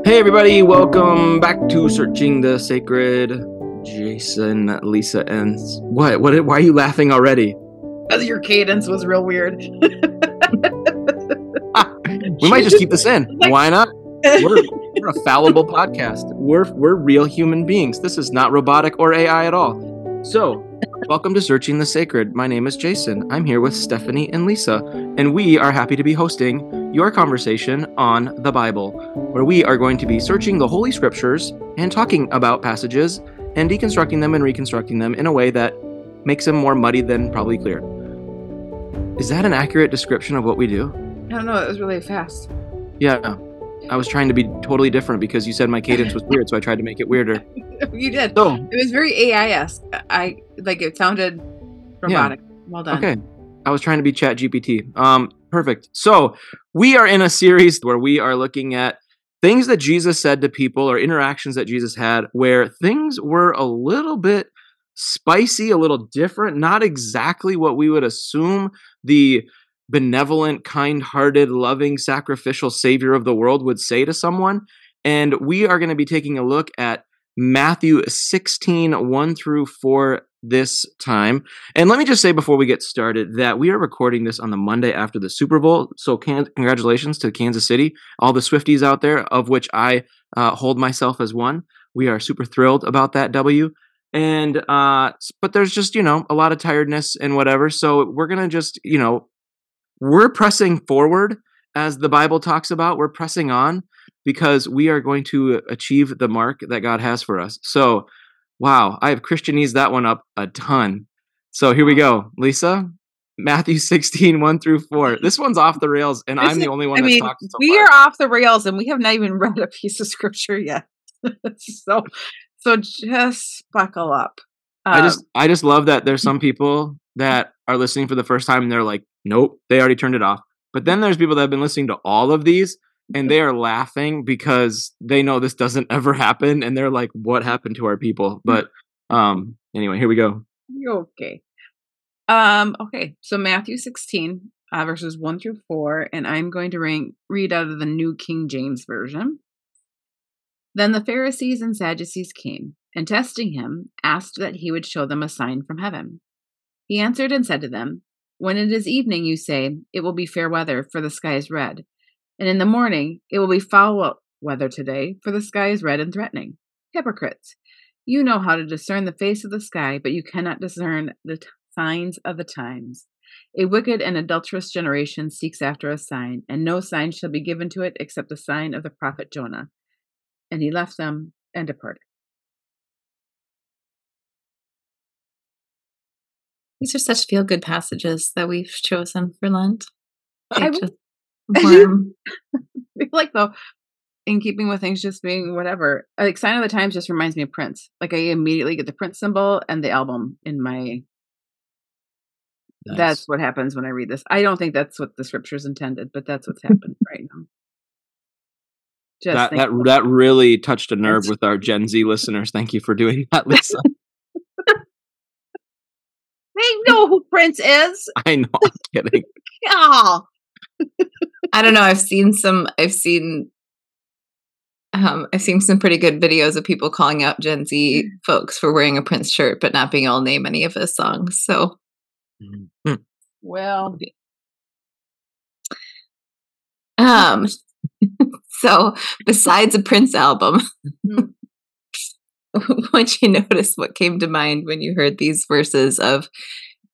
Hey everybody, welcome back to Searching the Sacred. Jason, Lisa, and what? Why are you laughing already? Your cadence was real weird. We might just keep this in. Why not? We're a fallible podcast. We're real human beings. This is not robotic or AI at all. So, welcome to Searching the Sacred. My name is Jason. I'm here with Stephanie and Lisa, and we are happy to be hosting your conversation on the Bible, where we are going to be searching the Holy Scriptures and talking about passages and deconstructing them and reconstructing them in a way that makes them more muddy than probably clear. Is that an accurate description of what we do? I don't know. It was really fast. Yeah. I was trying to be totally different because you said my cadence was weird, so I tried to make it weirder. You did. So, it was very AI-esque. It sounded robotic. Yeah. Well done. Okay. I was trying to be ChatGPT. Perfect. So we are in a series where we are looking at things that Jesus said to people or interactions that Jesus had where things were a little bit spicy, a little different, not exactly what we would assume the benevolent, kind-hearted, loving, sacrificial Savior of the world would say to someone. And we are going to be taking a look at Matthew 16, 1 through 4 this time. And let me just say before we get started that we are recording this on the Monday after the Super Bowl. So congratulations to Kansas City, all the Swifties out there, of which I hold myself as one. We are super thrilled about that W. And, but there's just, a lot of tiredness and whatever. So we're going to just, we're pressing forward as the Bible talks about. We're pressing on because we are going to achieve the mark that God has for us. So, wow, I have Christianese that one up a ton. So here we go. Lisa, Matthew 16, 1 through 4. This one's off the rails, and I'm the only one that's talked so far. We are off the rails, and we have not even read a piece of scripture yet. So just buckle up. I just love that there's some people that are listening for the first time and they're like, nope, they already turned it off. But then there's people that have been listening to all of these and they are laughing because they know this doesn't ever happen. And they're like, what happened to our people? But anyway, here we go. Okay. Okay. So Matthew 16, verses 1 through 4. And I'm going to read out of the New King James Version. Then the Pharisees and Sadducees came, and testing him, asked that he would show them a sign from heaven. He answered and said to them, When it is evening, you say, it will be fair weather, for the sky is red. And in the morning, it will be foul weather today, for the sky is red and threatening. Hypocrites, you know how to discern the face of the sky, but you cannot discern the signs of the times. A wicked and adulterous generation seeks after a sign, and no sign shall be given to it except the sign of the prophet Jonah. And he left them and departed. These are such feel-good passages that we've chosen for Lent. I feel like, though, in keeping with things just being whatever, like Sign of the Times just reminds me of Prince. Like, I immediately get the Prince symbol and the album in my... Nice. That's what happens when I read this. I don't think that's what the scriptures intended, but that's what's happening right now. Just that really touched a nerve with our Gen Z listeners. Thank you for doing that, Lisa. They know who Prince is. I know. I'm kidding. Oh. I don't know. I've seen some pretty good videos of people calling out Gen Z folks for wearing a Prince shirt, but not being able to name any of his songs. So, well, So, besides a Prince album, once you notice what came to mind when you heard these verses of,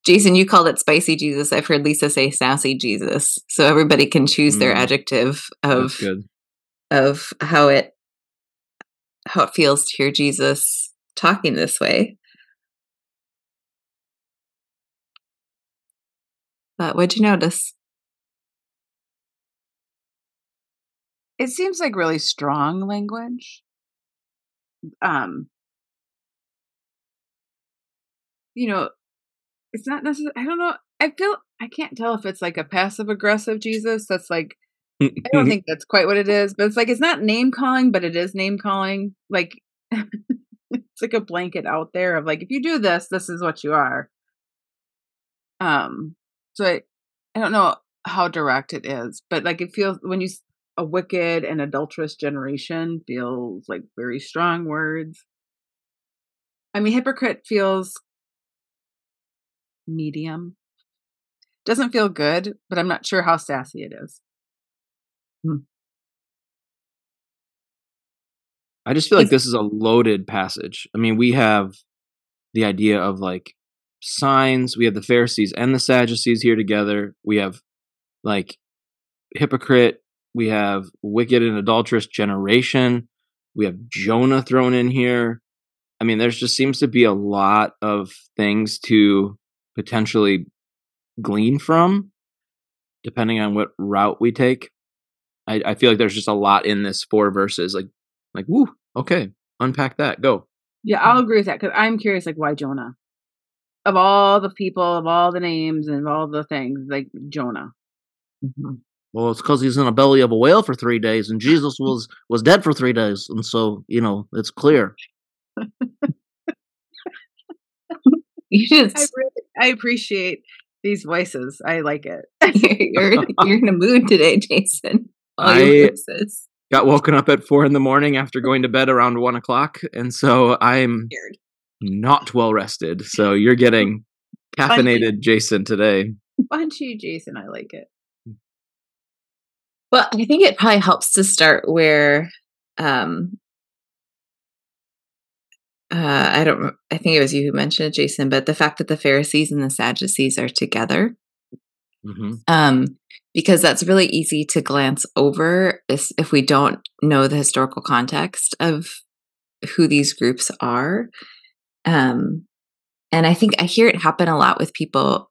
Jason, you called it spicy Jesus. I've heard Lisa say sassy Jesus. So everybody can choose their adjective of how it feels to hear Jesus talking this way. But what'd you notice? It seems like really strong language. It's not necessarily, I don't know. I can't tell if it's like a passive aggressive Jesus. That's like, I don't think that's quite what it is, but it's like, it's not name calling, but it is name calling. Like, it's like a blanket out there of like, if you do this, this is what you are. So I don't know how direct it is, but like it feels when you, a wicked and adulterous generation feels like very strong words. I mean, hypocrite feels medium. Doesn't feel good, but I'm not sure how sassy it is. I just feel like this is a loaded passage. I mean, we have the idea of like signs. We have the Pharisees and the Sadducees here together. We have like hypocrite. We have wicked and adulterous generation. We have Jonah thrown in here. I mean, there just seems to be a lot of things to potentially glean from, depending on what route we take. I feel like there's just a lot in this 4 verses. Like, woo, okay, unpack that, go. Yeah, I'll agree with that, because I'm curious, like, why Jonah? Of all the people, of all the names, and of all the things, like, Jonah. Mm-hmm. Well, it's because he's in the belly of a whale for 3 days, and Jesus was dead for 3 days, and so, you know, it's clear. I appreciate these voices. I like it. You're in a mood today, Jason. I got woken up at 4 a.m. after going to bed around 1 o'clock, and so I'm not well rested. So you're getting caffeinated, Jason, today. Bunchy Jason, I like it. Well, I think it probably helps to start where I think it was you who mentioned it, Jason, but the fact that the Pharisees and the Sadducees are together, because that's really easy to glance over if we don't know the historical context of who these groups are. And I think I hear it happen a lot with people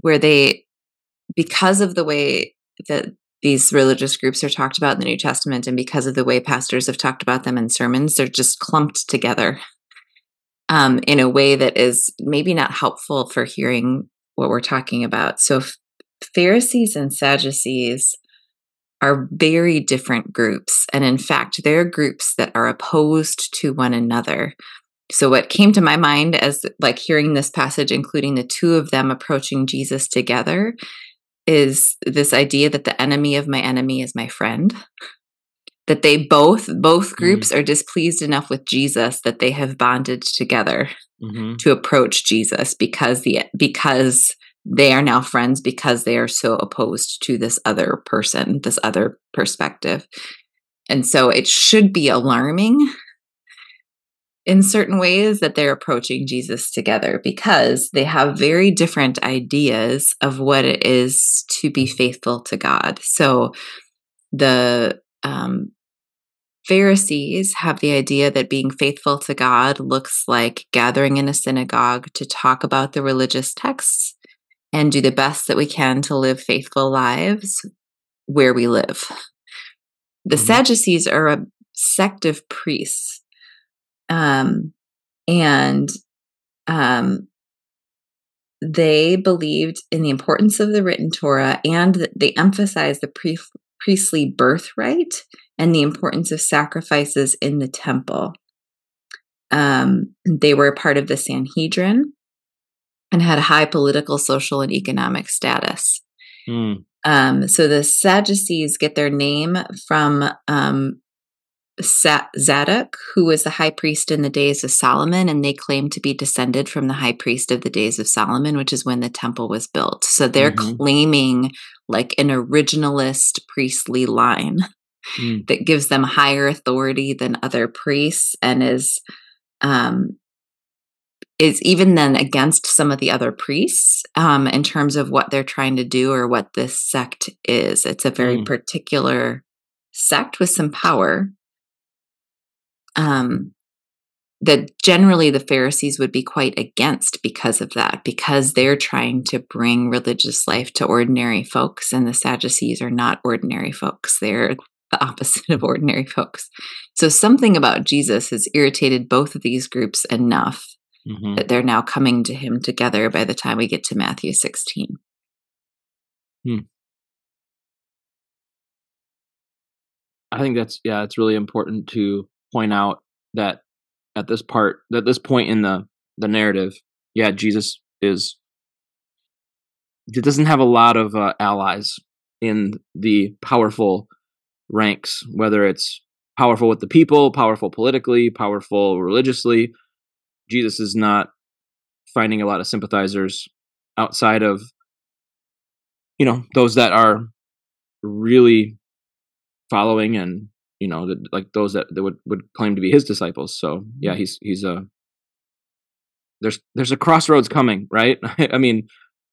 where they, because of the way that these religious groups are talked about in the New Testament and because of the way pastors have talked about them in sermons, they're just clumped together in a way that is maybe not helpful for hearing what we're talking about. So Pharisees and Sadducees are very different groups. And in fact, they're groups that are opposed to one another. So what came to my mind as like hearing this passage, including the two of them approaching Jesus together, is this idea that the enemy of my enemy is my friend, that they both groups are displeased enough with Jesus that they have bonded together to approach Jesus because they are now friends because they are so opposed to this other person, this other perspective. And so it should be alarming in certain ways that they're approaching Jesus together because they have very different ideas of what it is to be faithful to God. So the Pharisees have the idea that being faithful to God looks like gathering in a synagogue to talk about the religious texts and do the best that we can to live faithful lives where we live. The Sadducees are a sect of priests. They believed in the importance of the written Torah, and they emphasized the priestly birthright and the importance of sacrifices in the temple. They were a part of the Sanhedrin and had high political, social, and economic status. So the Sadducees get their name from Zadok, who was the high priest in the days of Solomon, and they claim to be descended from the high priest of the days of Solomon, which is when the temple was built. So they're claiming like an originalist priestly line that gives them higher authority than other priests and is even then against some of the other priests in terms of what they're trying to do or what this sect is. It's a very particular sect with some power. That generally the Pharisees would be quite against because of that, because they're trying to bring religious life to ordinary folks, and the Sadducees are not ordinary folks. They're the opposite of ordinary folks. So something about Jesus has irritated both of these groups enough that they're now coming to him together by the time we get to Matthew 16. I think it's really important to point out that at this point in the narrative, Jesus is it doesn't have a lot of allies in the powerful ranks, whether it's powerful with the people, powerful politically, powerful religiously. Jesus is not finding a lot of sympathizers outside of, you know, those that are really following and, you know, like those that would claim to be his disciples. So yeah, he's there's a crossroads coming, right? I mean,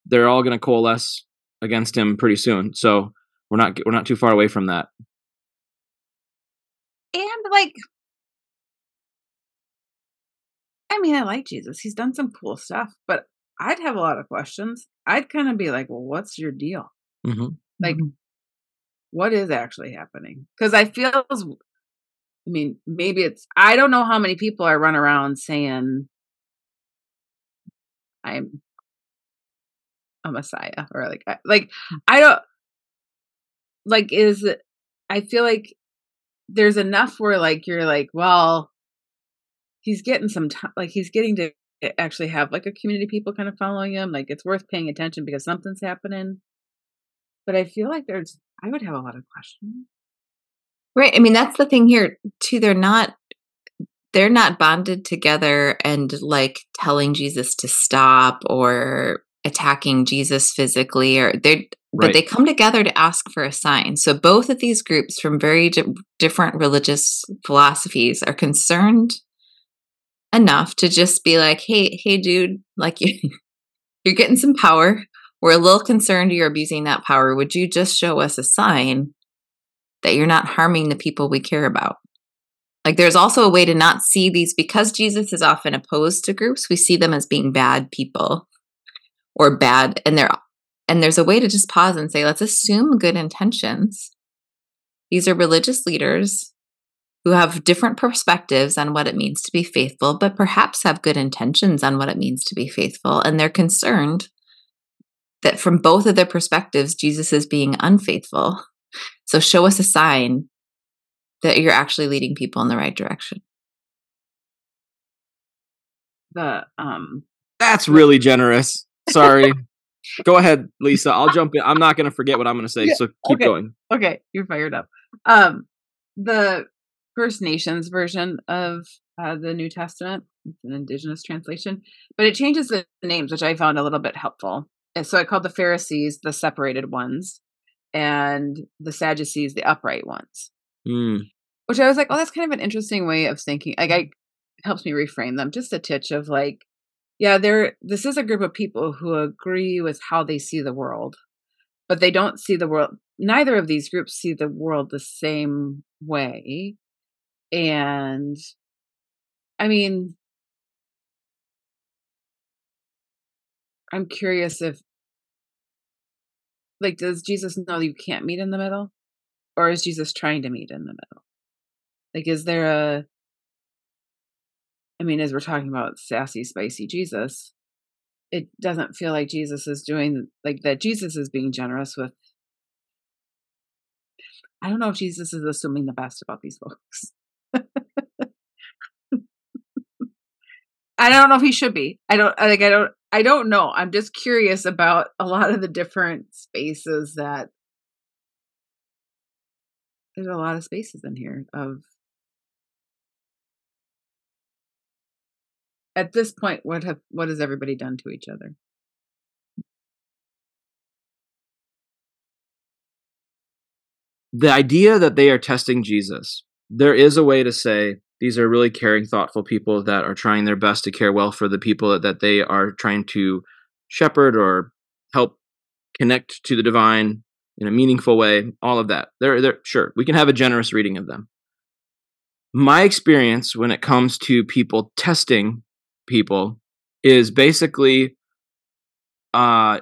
they're all going to coalesce against him pretty soon. So we're not too far away from that. And like, I mean, I like Jesus. He's done some cool stuff, but I'd have a lot of questions. I'd kind of be like, well, what's your deal? Mm-hmm. Like, what is actually happening? Because I feel, I mean, maybe it's, I don't know how many people I run around saying I'm a Messiah, or like, I don't, like, is it, I feel like there's enough where like, you're like, well, he's getting some time, like he's getting to actually have like a community of people kind of following him. Like it's worth paying attention because something's happening. But I feel like I would have a lot of questions. Right. I mean, that's the thing here too. They're not bonded together and like telling Jesus to stop or attacking Jesus physically, or but they come together to ask for a sign. So both of these groups from very different religious philosophies are concerned enough to just be like, hey, dude, like you're getting some power. We're a little concerned you're abusing that power. Would you just show us a sign that you're not harming the people we care about? Like there's also a way to not see these, because Jesus is often opposed to groups, we see them as being bad people or bad. And there's a way to just pause and say, let's assume good intentions. These are religious leaders who have different perspectives on what it means to be faithful, but perhaps have good intentions on what it means to be faithful. And they're concerned that from both of their perspectives, Jesus is being unfaithful. So show us a sign that you're actually leading people in the right direction. That's really generous. Sorry. Go ahead, Lisa. I'll jump in. I'm not going to forget what I'm going to say, so keep going. Okay, you're fired up. The First Nations version of the New Testament, it's an indigenous translation, but it changes the names, which I found a little bit helpful. And so I called the Pharisees the separated ones and the Sadducees the upright ones. Mm. Which I was like, oh, that's kind of an interesting way of thinking. Like, it helps me reframe them just a titch of like, yeah, this is a group of people who agree with how they see the world, but they don't see the world. Neither of these groups see the world the same way. And I mean, I'm curious if, like, does Jesus know you can't meet in the middle? Or is Jesus trying to meet in the middle? Like, is there a, I mean, as we're talking about sassy, spicy Jesus, it doesn't feel like Jesus is doing, like, that Jesus is being generous with, I don't know if Jesus is assuming the best about these folks. I don't know if he should be. I don't know. I'm just curious about a lot of the different spaces that there's a lot of spaces in here of at this point, what has everybody done to each other? The idea that they are testing Jesus, there is a way to say these are really caring, thoughtful people that are trying their best to care well for the people that they are trying to shepherd or help connect to the divine in a meaningful way, all of that. They're sure, we can have a generous reading of them. My experience when it comes to people testing people is basically, do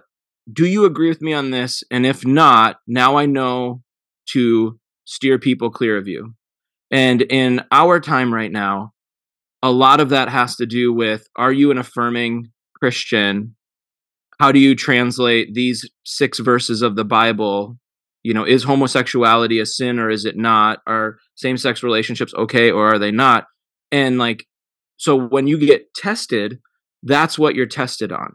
you agree with me on this? And if not, now I know to steer people clear of you. And in our time right now, a lot of that has to do with, are you an affirming Christian? How do you translate these 6 verses of the Bible? You know, is homosexuality a sin or is it not? Are same-sex relationships okay or are they not? And like, so when you get tested, that's what you're tested on.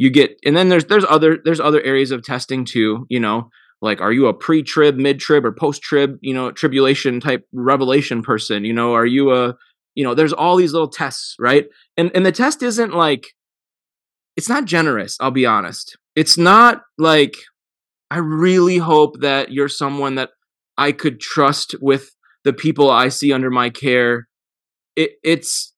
you get, and then there's other areas of testing too, you know, like, are you a pre-trib, mid-trib, or post-trib, you know, tribulation type revelation person? You know, are you a, you know, there's all these little tests, right? And the test isn't like, it's not generous, I'll be honest. It's not like, I really hope that you're someone that I could trust with the people I see under my care. It's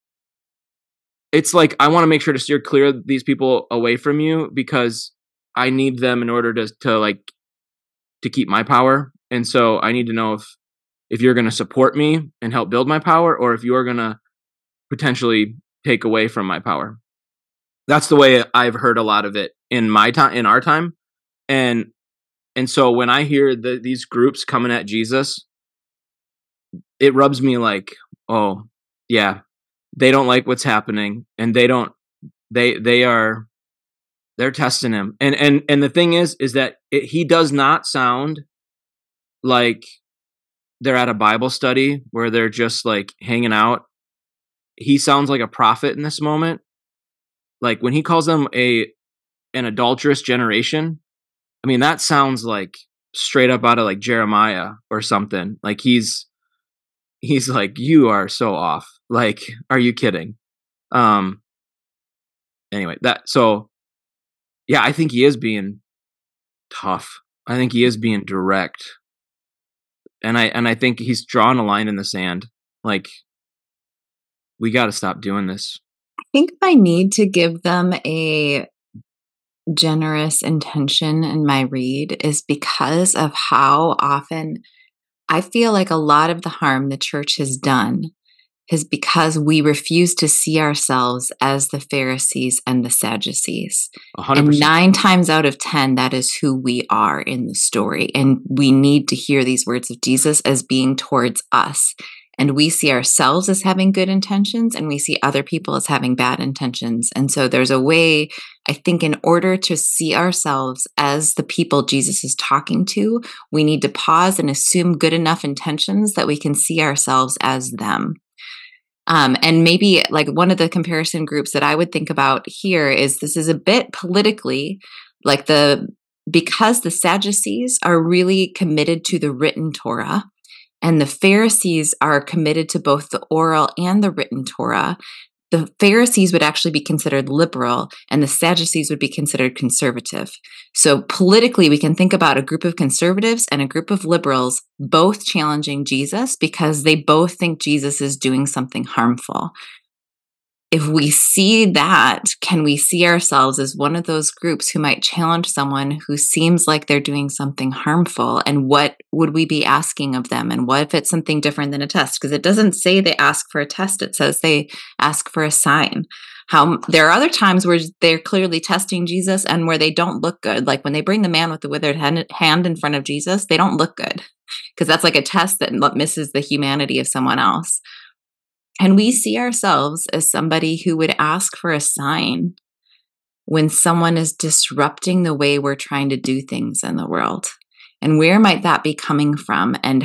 like, I want to make sure to steer clear of these people away from you because I need them in order to keep my power. And so I need to know if you're going to support me and help build my power, or if you're going to potentially take away from my power. That's the way I've heard a lot of it in my time, in our time. And so when I hear these groups coming at Jesus, it rubs me like, oh yeah, they don't like what's happening, and they're testing him. And the thing is that he does not sound like they're at a Bible study where they're just like hanging out. He sounds like a prophet in this moment. Like when he calls them an adulterous generation, I mean, that sounds like straight up out of like Jeremiah or something. Like he's like, you are so off. Like, are you kidding? Anyway, yeah, I think he is being tough. I think he is being direct. And I think he's drawn a line in the sand. Like, we got to stop doing this. I think my need to give them a generous intention in my read is because of how often I feel like a lot of the harm the church has done is because we refuse to see ourselves as the Pharisees and the Sadducees. 100%. And 9 times out of 10, that is who we are in the story. And we need to hear these words of Jesus as being towards us. And we see ourselves as having good intentions, and we see other people as having bad intentions. And so there's a way, I think, in order to see ourselves as the people Jesus is talking to, we need to pause and assume good enough intentions that we can see ourselves as them. And maybe like one of the comparison groups that I would think about here is this is a bit politically like because the Sadducees are really committed to the written Torah and the Pharisees are committed to both the oral and the written Torah. The Pharisees would actually be considered liberal, and the Sadducees would be considered conservative. So politically, we can think about a group of conservatives and a group of liberals both challenging Jesus because they both think Jesus is doing something harmful. If we see that, can we see ourselves as one of those groups who might challenge someone who seems like they're doing something harmful? And what would we be asking of them? And what if it's something different than a test? Because it doesn't say they ask for a test. It says they ask for a sign. There are other times where they're clearly testing Jesus and where they don't look good. Like when they bring the man with the withered hand in front of Jesus, they don't look good because that's like a test that misses the humanity of someone else. And we see ourselves as somebody who would ask for a sign when someone is disrupting the way we're trying to do things in the world. And where might that be coming from? And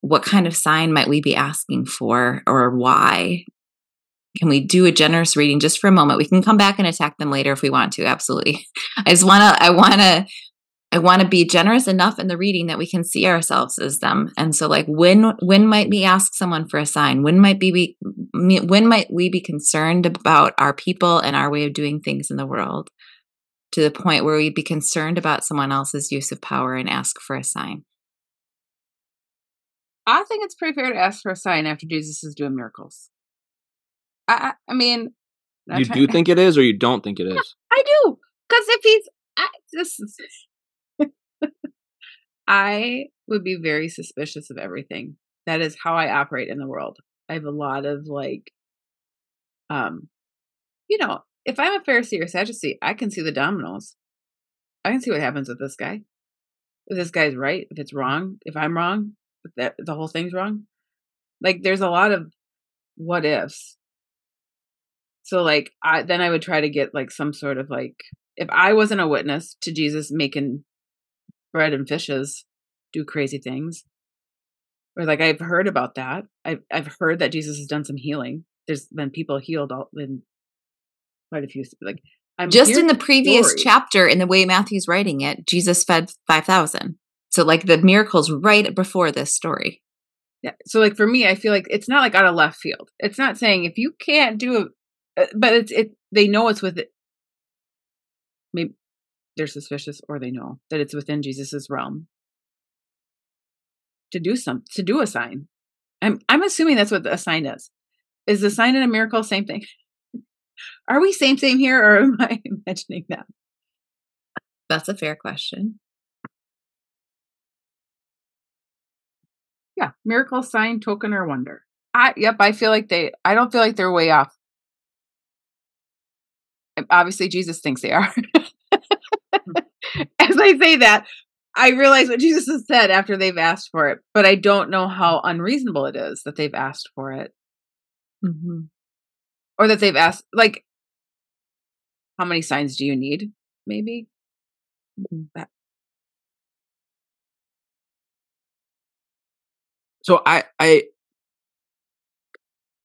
what kind of sign might we be asking for, or why? Can we do a generous reading just for a moment? We can come back and attack them later if we want to. Absolutely. I want to be generous enough in the reading that we can see ourselves as them. And so like when might we ask someone for a sign? When might we be concerned about our people and our way of doing things in the world to the point where we'd be concerned about someone else's use of power and ask for a sign? I think it's pretty fair to ask for a sign after Jesus is doing miracles. I mean, you do think it is, or you don't think it is? Yeah, I do. Because if I would be very suspicious of everything. That is how I operate in the world. I have a lot of like, you know, if I'm a Pharisee or Sadducee, I can see the dominoes. I can see what happens with this guy. If this guy's right, if it's wrong, if I'm wrong, if the whole thing's wrong. Like there's a lot of what ifs. So like, I would try to get like some sort of like, if I wasn't a witness to Jesus making bread and fishes do crazy things, or like I've heard about that, I've heard that Jesus has done some healing. There's been people healed in quite a few, like I'm just in the previous chapter, in the way Matthew's writing it, Jesus fed 5,000. So like the miracles right before this story. Yeah. So like for me, I feel like it's not like out of left field. It's not saying if you can't do it, but it's they know it's with it. Maybe they're suspicious, or they know that it's within Jesus's realm to do some, to do a sign. I'm assuming that's what a sign is. Is a sign and a miracle same thing? Are we same here, or am I imagining that? That's a fair question. Yeah, miracle, sign, token, or wonder. I feel like I don't feel like they're way off. Obviously, Jesus thinks they are. As I say that, I realize what Jesus has said after they've asked for it, but I don't know how unreasonable it is that they've asked for it. Mm-hmm. Or that they've asked, like, how many signs do you need? Maybe. So I'm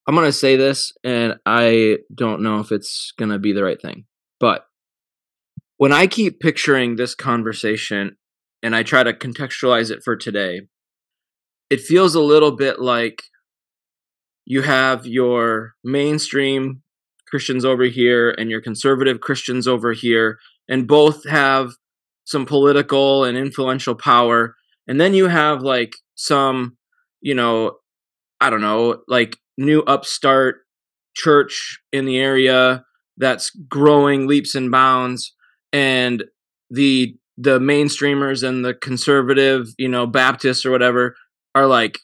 going to say this, and I don't know if it's going to be the right thing. But when I keep picturing this conversation and I try to contextualize it for today, it feels a little bit like you have your mainstream Christians over here and your conservative Christians over here, and both have some political and influential power. And then you have like some, I don't know, like new upstart church in the area that's growing leaps and bounds. And the mainstreamers and the conservative, Baptists or whatever are like,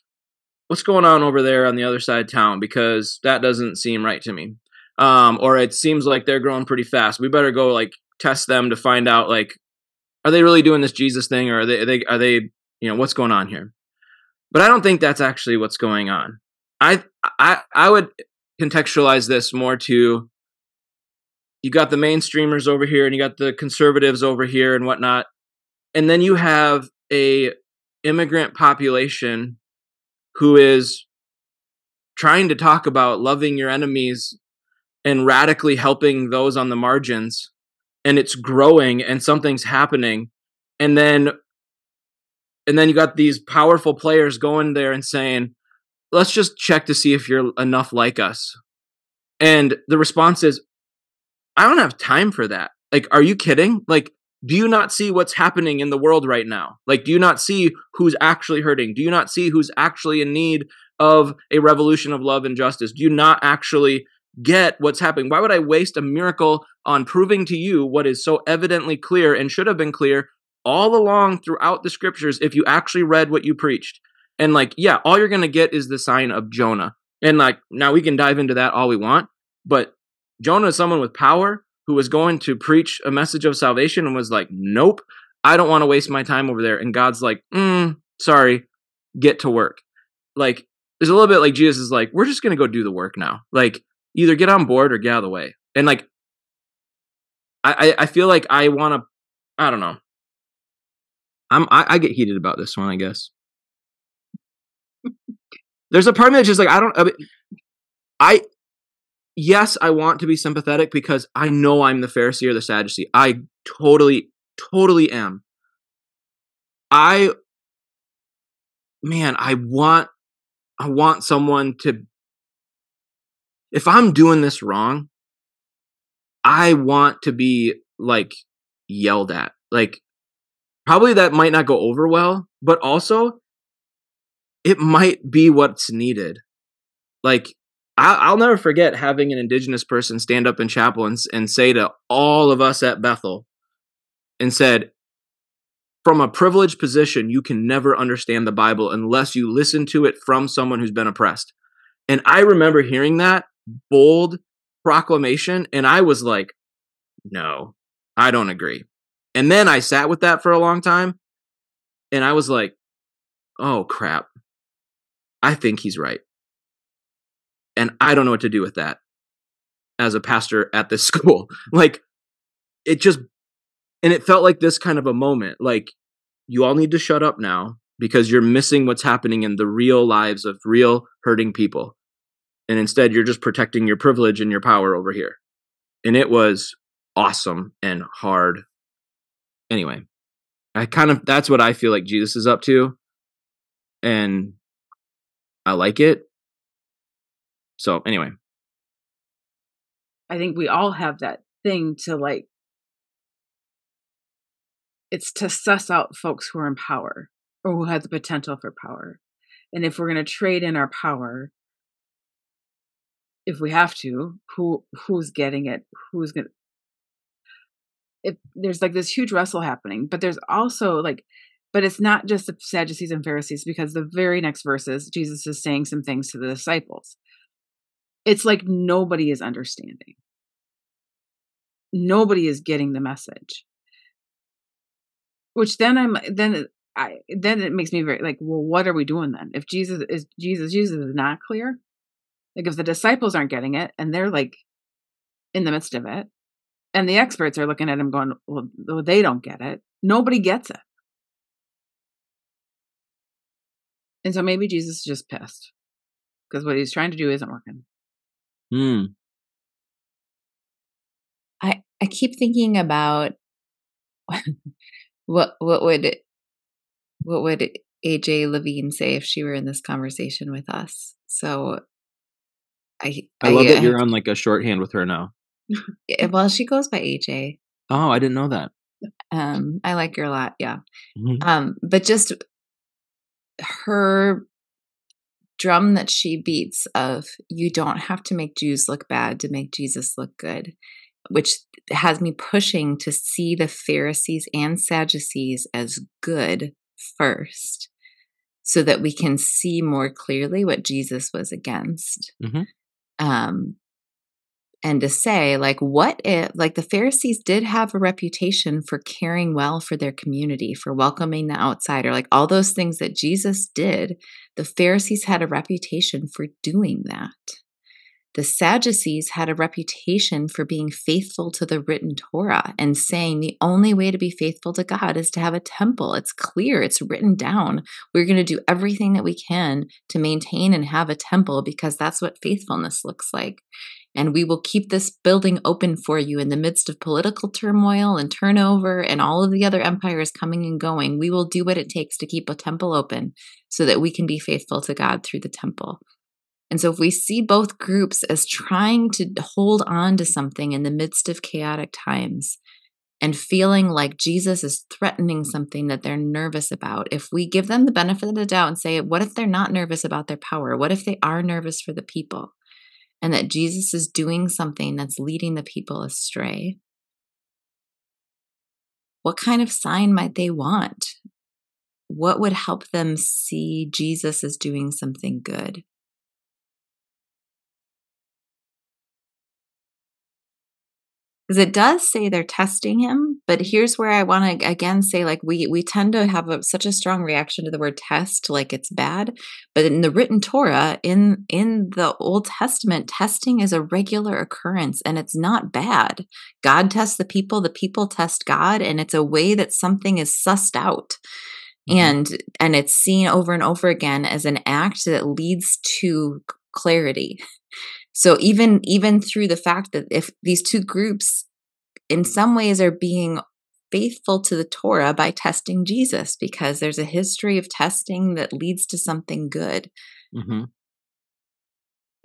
what's going on over there on the other side of town? Because that doesn't seem right to me. Or it seems like they're growing pretty fast. We better go test them to find out, are they really doing this Jesus thing? Or are they, what's going on here? But I don't think that's actually what's going on. I would contextualize this more to, you got the mainstreamers over here and you got the conservatives over here and whatnot. And then you have a immigrant population who is trying to talk about loving your enemies and radically helping those on the margins, and it's growing and something's happening. And then you got these powerful players going there and saying, let's just check to see if you're enough like us. And the response is, I don't have time for that. Are you kidding? Do you not see what's happening in the world right now? Do you not see who's actually hurting? Do you not see who's actually in need of a revolution of love and justice? Do you not actually get what's happening? Why would I waste a miracle on proving to you what is so evidently clear and should have been clear all along throughout the scriptures if you actually read what you preached? And all you're going to get is the sign of Jonah. And now we can dive into that all we want, but Jonah is someone with power who was going to preach a message of salvation and was like, nope, I don't want to waste my time over there. And God's like, sorry, get to work. There's a little bit Jesus is we're just going to go do the work now. Either get on board or get out of the way. And I feel like I want to, I don't know. I get heated about this one, I guess. There's a part of me that's just yes, I want to be sympathetic because I know I'm the Pharisee or the Sadducee. I totally, totally am. I want someone to, if I'm doing this wrong, I want to be yelled at. Probably that might not go over well, but also it might be what's needed. I'll never forget having an indigenous person stand up in chapel and say to all of us at Bethel and said, from a privileged position, you can never understand the Bible unless you listen to it from someone who's been oppressed. And I remember hearing that bold proclamation, and I was like, no, I don't agree. And then I sat with that for a long time, and I was like, oh, crap. I think he's right. And I don't know what to do with that as a pastor at this school. It felt like this kind of a moment. You all need to shut up now because you're missing what's happening in the real lives of real hurting people. And instead, you're just protecting your privilege and your power over here. And it was awesome and hard. Anyway, that's what I feel like Jesus is up to, and I like it. So anyway, I think we all have that thing to like, it's to suss out folks who are in power or who have the potential for power. And if we're going to trade in our power, if we have to, who's getting it? Who's going to, if there's like this huge wrestle happening, but there's also like, but it's not just the Sadducees and Pharisees, because the very next verses, Jesus is saying some things to the disciples. It's like nobody is understanding. Nobody is getting the message. Which then it makes me very like, well, what are we doing then? If Jesus is not clear. Like if the disciples aren't getting it and they're like in the midst of it, and the experts are looking at him going, well, they don't get it. Nobody gets it. And so maybe Jesus is just pissed because what he's trying to do isn't working. I keep thinking about what would AJ Levine say if she were in this conversation with us? So I love that you're on like a shorthand with her now. Well, she goes by AJ. Oh, I didn't know that. I like her a lot. Yeah. Mm-hmm. But just her drum that she beats of you don't have to make Jews look bad to make Jesus look good, which has me pushing to see the Pharisees and Sadducees as good first so that we can see more clearly what Jesus was against. Mm-hmm. And to say, like, what if, like, the Pharisees did have a reputation for caring well for their community, for welcoming the outsider, like all those things that Jesus did, the Pharisees had a reputation for doing that. The Sadducees had a reputation for being faithful to the written Torah and saying the only way to be faithful to God is to have a temple. It's clear. It's written down. We're going to do everything that we can to maintain and have a temple because that's what faithfulness looks like. And we will keep this building open for you in the midst of political turmoil and turnover and all of the other empires coming and going. We will do what it takes to keep a temple open so that we can be faithful to God through the temple. And so if we see both groups as trying to hold on to something in the midst of chaotic times and feeling like Jesus is threatening something that they're nervous about, if we give them the benefit of the doubt and say, what if they're not nervous about their power? What if they are nervous for the people? And that Jesus is doing something that's leading the people astray. What kind of sign might they want? What would help them see Jesus as doing something good? Because it does say they're testing him, but here's where I want to again say, like, we tend to have such a strong reaction to the word test, like it's bad. But in the written Torah, in the Old Testament, testing is a regular occurrence, and it's not bad. God tests the people test God, and it's a way that something is sussed out. Mm-hmm. And it's seen over and over again as an act that leads to clarity. So even through the fact that if these two groups in some ways are being faithful to the Torah by testing Jesus, because there's a history of testing that leads to something good. Mm-hmm.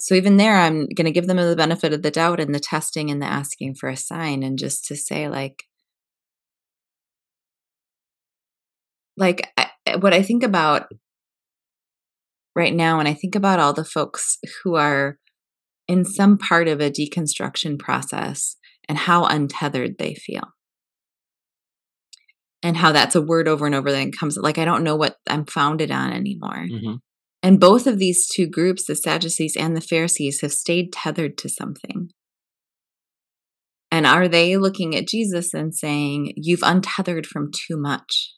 So even there, I'm going to give them the benefit of the doubt in the testing and the asking for a sign, and just to say what I think about right now, and I think about all the folks who are in some part of a deconstruction process and how untethered they feel. And how that's a word over and over that comes, like, I don't know what I'm founded on anymore. Mm-hmm. And both of these two groups, the Sadducees and the Pharisees, have stayed tethered to something. And are they looking at Jesus and saying, you've untethered from too much?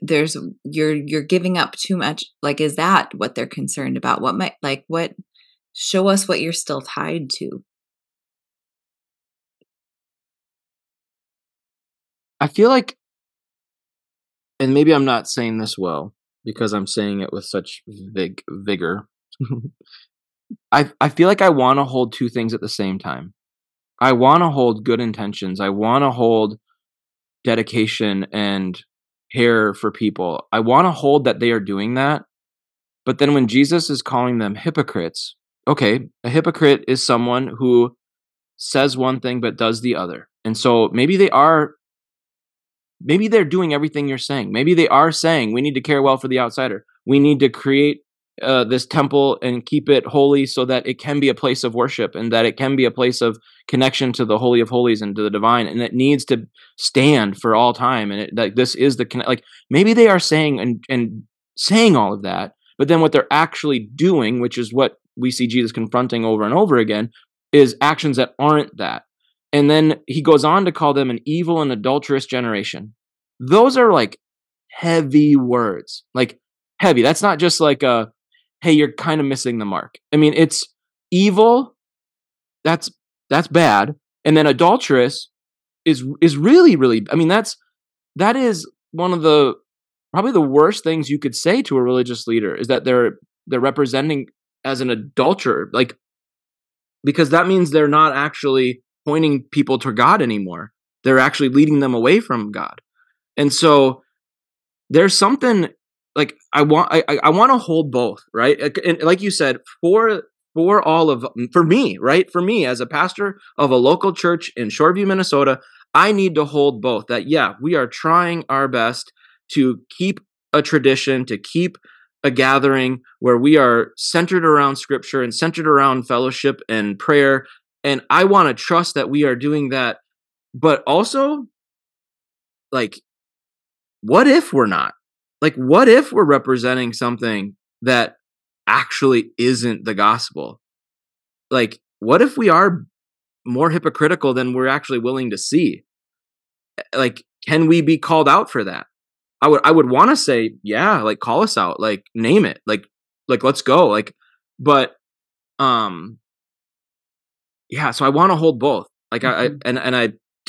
You're giving up too much. Like, is that what they're concerned about? Show us what you're still tied to. I feel like, and maybe I'm not saying this well because I'm saying it with such vigor. I feel like I want to hold two things at the same time. I want to hold good intentions. I want to hold dedication and care for people. I want to hold that they are doing that. But then when Jesus is calling them hypocrites, okay, a hypocrite is someone who says one thing but does the other. And so maybe they're doing everything you're saying. Maybe they are saying, we need to care well for the outsider. We need to create this temple and keep it holy so that it can be a place of worship and that it can be a place of connection to the Holy of Holies and to the divine. And it needs to stand for all time. And this is maybe they are saying and saying all of that, but then what they're actually doing, which is what we see Jesus confronting over and over again, is actions that aren't that. And then he goes on to call them an evil and adulterous generation. Those are heavy words, heavy. That's not just hey, you're kind of missing the mark. I mean, it's evil. That's bad. And then adulterous is really, really, I mean, that is one of the, probably the worst things you could say to a religious leader is that they're representing as an adulterer, because that means they're not actually pointing people to God anymore. They're actually leading them away from God. And so there's something I want to hold both, right? And like you said, for me, right? For me as a pastor of a local church in Shoreview, Minnesota, I need to hold both. That yeah, we are trying our best to keep a tradition, to keep a gathering where we are centered around scripture and centered around fellowship and prayer. And I want to trust that we are doing that, but also what if we're not? What if we're representing something that actually isn't the gospel? What if we are more hypocritical than we're actually willing to see? Can we be called out for that? I would want to say, yeah, call us out, name it, let's go, but, yeah. So I want to hold both. To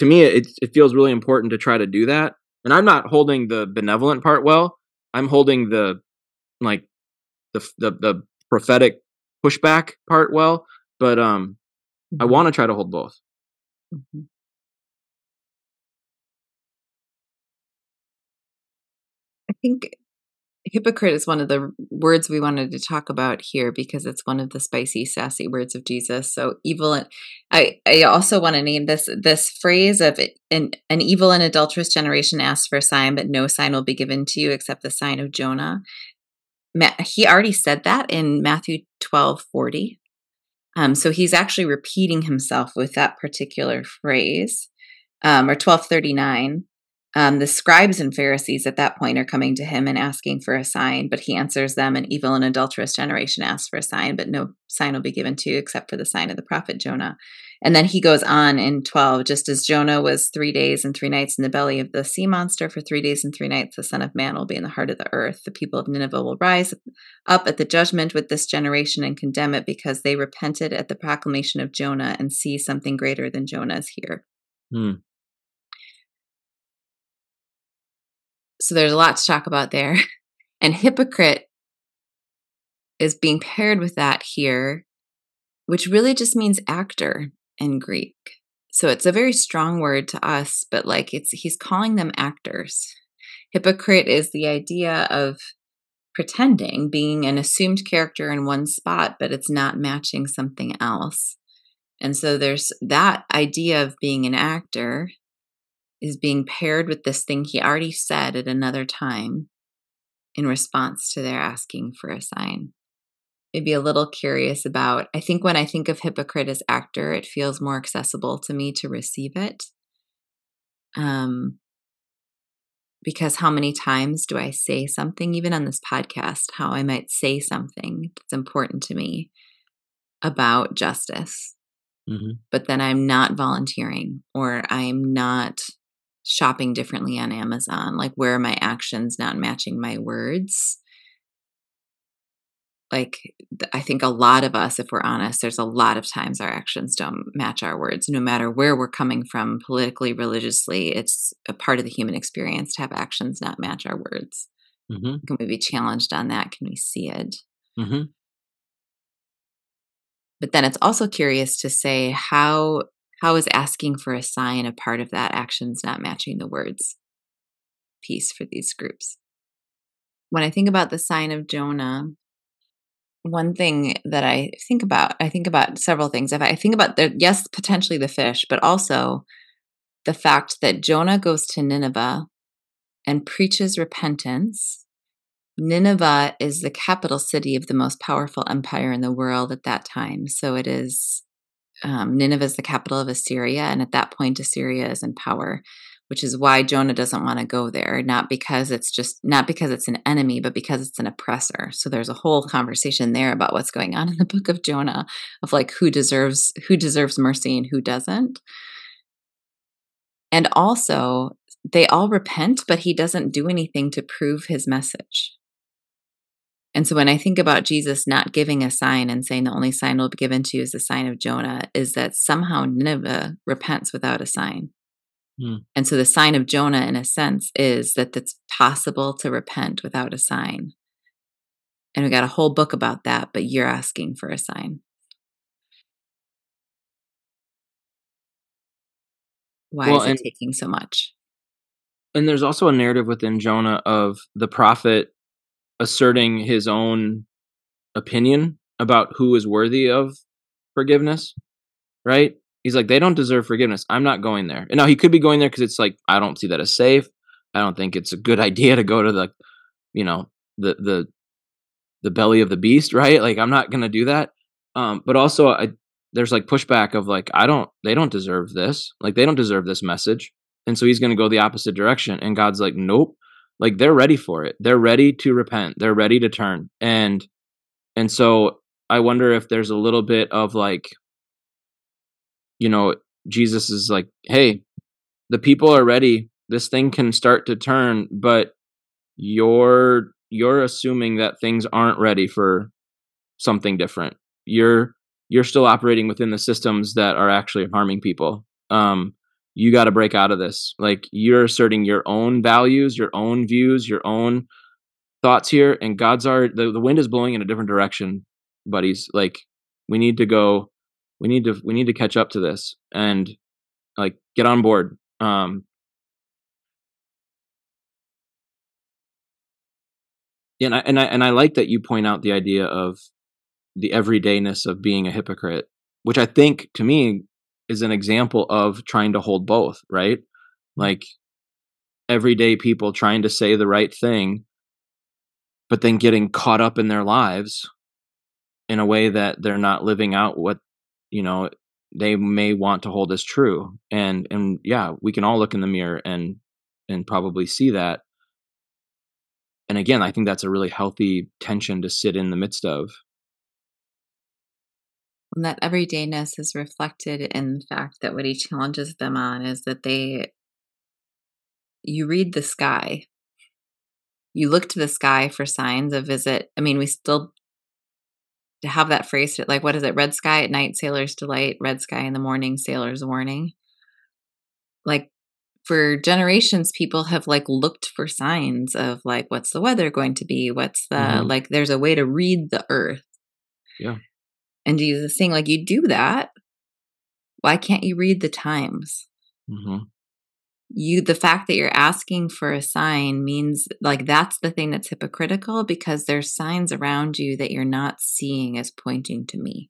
me, it feels really important to try to do that. And I'm not holding the benevolent part well. I'm holding the prophetic pushback part well. But I want to try to hold both. Mm-hmm. I think hypocrite is one of the words we wanted to talk about here because it's one of the spicy, sassy words of Jesus. So evil, and I also want to name this phrase of an evil and adulterous generation asks for a sign, but no sign will be given to you except the sign of Jonah. He already said that in Matthew 12:40. So he's actually repeating himself with that particular phrase, or 12:39. The scribes and Pharisees at that point are coming to him and asking for a sign, but he answers them, an evil and adulterous generation asks for a sign, but no sign will be given to you except for the sign of the prophet Jonah. And then he goes on in 12, just as Jonah was 3 days and 3 nights in the belly of the sea monster, for 3 days and 3 nights the Son of Man will be in the heart of the earth. The people of Nineveh will rise up at the judgment with this generation and condemn it because they repented at the proclamation of Jonah, and see something greater than Jonah is here. Hmm. So there's a lot to talk about there. And hypocrite is being paired with that here, which really just means actor in Greek. So it's a very strong word to us, but he's calling them actors. Hypocrite is the idea of pretending, being an assumed character in one spot, but it's not matching something else. And so there's that idea of being an actor is being paired with this thing he already said at another time in response to their asking for a sign. Maybe a little curious about, I think when I think of hypocrite as actor, it feels more accessible to me to receive it. Because how many times do I say something, even on this podcast, how I might say something that's important to me about justice, but then I'm not volunteering, or I'm not shopping differently on Amazon. Where are my actions not matching my words? I think a lot of us, if we're honest, there's a lot of times our actions don't match our words, no matter where we're coming from, politically, religiously. It's a part of the human experience to have actions not match our words. Mm-hmm. Can we be challenged on that? Can we see it? Mm-hmm. But then it's also curious to say, how How is asking for a sign a part of that actions not matching the words piece for these groups? When I think about the sign of Jonah, one thing that I think about several things. If I think about, potentially the fish, but also the fact that Jonah goes to Nineveh and preaches repentance. Nineveh is the capital city of the most powerful empire in the world at that time. So it is... Nineveh is the capital of Assyria, and at that point, Assyria is in power, which is why Jonah doesn't want to go there, not because it's an enemy, but because it's an oppressor. So there's a whole conversation there about what's going on in the book of Jonah, of like who deserves mercy and who doesn't. And also, they all repent, but he doesn't do anything to prove his message. And so when I think about Jesus not giving a sign and saying the only sign will be given to you is the sign of Jonah, is that somehow Nineveh repents without a sign. Mm. And so the sign of Jonah, in a sense, is that it's possible to repent without a sign. And we got a whole book about that, but you're asking for a sign. Why is it taking so much? And there's also a narrative within Jonah of the prophet asserting his own opinion about who is worthy of forgiveness, right? He's like, they don't deserve forgiveness. I'm not going there. And now he could be going there because it's like, I don't see that as safe. I don't think it's a good idea to go to the belly of the beast, right? Like, I'm not going to do that. But also there's like pushback of like, they don't deserve this. Like, they don't deserve this message. And so he's going to go the opposite direction. And God's like, nope. Like, they're ready for it. They're ready to repent. They're ready to turn. And so I wonder if there's a little bit of like, Jesus is like, hey, the people are ready. This thing can start to turn, but you're assuming that things aren't ready for something different. You're still operating within the systems that are actually harming people. You got to break out of this. Like, you're asserting your own values, your own views, your own thoughts here. And the wind is blowing in a different direction, buddies. Like, we need to catch up to this and like get on board. And I like that you point out the idea of the everydayness of being a hypocrite, which I think to me is an example of trying to hold both, right? Like, everyday people trying to say the right thing, but then getting caught up in their lives in a way that they're not living out what, they may want to hold as true. And yeah, we can all look in the mirror and probably see that. And again, I think that's a really healthy tension to sit in the midst of. And that everydayness is reflected in the fact that what he challenges them on is that you read the sky. You look to the sky for signs of visit. I mean, we still have that phrase, like, what is it? Red sky at night, sailor's delight. Red sky in the morning, sailor's warning. Like, for generations, people have like looked for signs of like, what's the weather going to be? What's the, like, there's a way to read the earth. Yeah. And Jesus is saying, like, you do that. Why can't you read the times? Mm-hmm. The fact that you're asking for a sign means, like, that's the thing that's hypocritical, because there's signs around you that you're not seeing as pointing to me.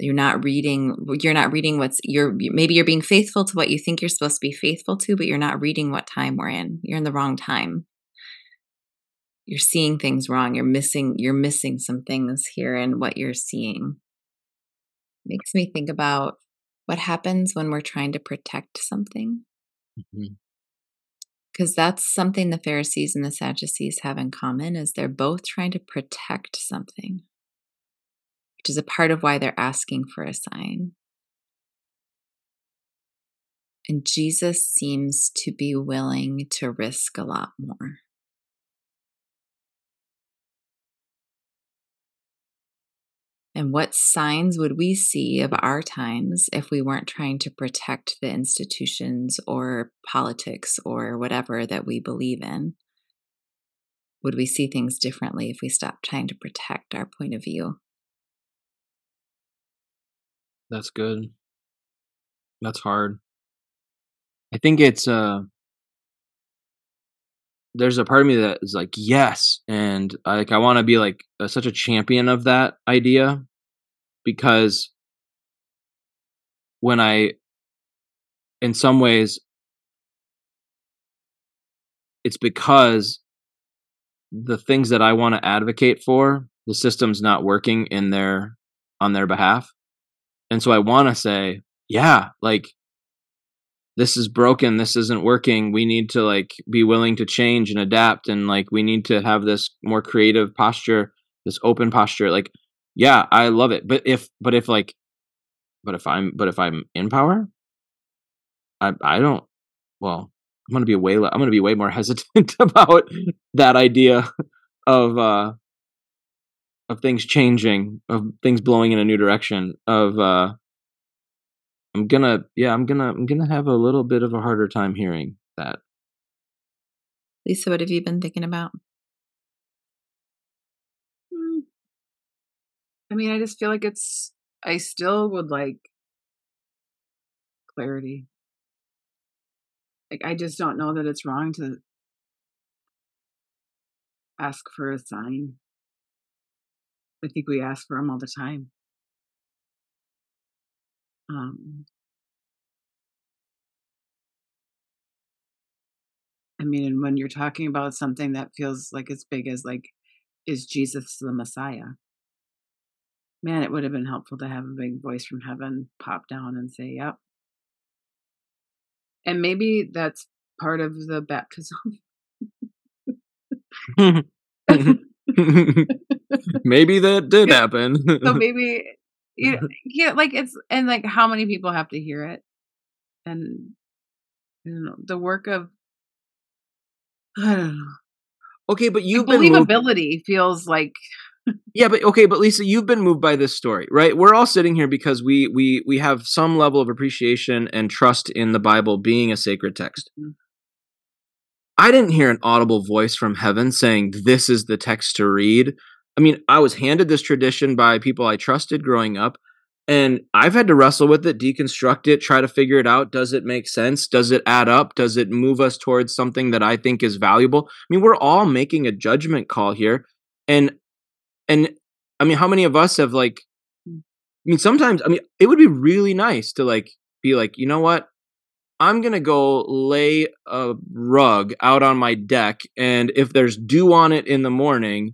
You're not reading maybe you're being faithful to what you think you're supposed to be faithful to, but you're not reading what time we're in. You're in the wrong time. You're seeing things wrong. You're missing some things here in what you're seeing. Makes me think about what happens when we're trying to protect something. Because that's something the Pharisees and the Sadducees have in common, is they're both trying to protect something, which is a part of why they're asking for a sign. And Jesus seems to be willing to risk a lot more. And what signs would we see of our times if we weren't trying to protect the institutions or politics or whatever that we believe in? Would we see things differently if we stopped trying to protect our point of view? That's good. That's hard. I think it's there's a part of me that is like, yes, and I want to be like such a champion of that idea, because when I, in some ways, it's because the things that I want to advocate for, the system's not working in their, on their behalf. And so I want to say, yeah, like, this is broken. This isn't working. We need to like be willing to change and adapt. And like, we need to have this more creative posture, this open posture. Like, yeah, I love it. But if I'm in power, I'm going to be way more hesitant about that idea of things changing, of things blowing in a new direction, I'm going to have a little bit of a harder time hearing that. Lisa, what have you been thinking about? I mean, I just feel like I still would like clarity. Like, I just don't know that it's wrong to ask for a sign. I think we ask for them all the time. I mean, and when you're talking about something that feels like as big as like, is Jesus the Messiah? Man, it would have been helpful to have a big voice from heaven pop down and say, yep. And maybe that's part of the baptism. Maybe that did happen. So maybe, yeah, like it's, and like how many people have to hear it? And I don't know, the work of, I don't know. Okay, but you've been believability feels like. Yeah, but Lisa, you've been moved by this story, right? We're all sitting here because we have some level of appreciation and trust in the Bible being a sacred text. Mm-hmm. I didn't hear an audible voice from heaven saying, this is the text to read. I mean, I was handed this tradition by people I trusted growing up, and I've had to wrestle with it, deconstruct it, try to figure it out. Does it make sense? Does it add up? Does it move us towards something that I think is valuable? I mean, we're all making a judgment call here. And I mean, how many of us have like, sometimes it would be really nice to like, be like, you know what? I'm going to go lay a rug out on my deck. And if there's dew on it in the morning,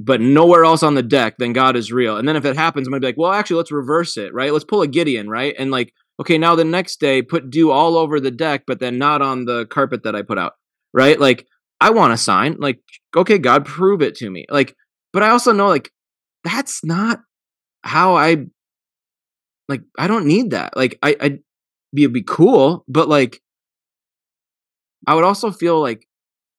but nowhere else on the deck, then God is real. And then if it happens, I'm going to be like, well, actually, let's reverse it, right? Let's pull a Gideon, right? And like, okay, now the next day, put dew all over the deck, but then not on the carpet that I put out, right? Like, I want a sign. Like, okay, God, prove it to me. Like, but I also know, like, that's not how I don't need that. Like, it'd be cool, but like, I would also feel like,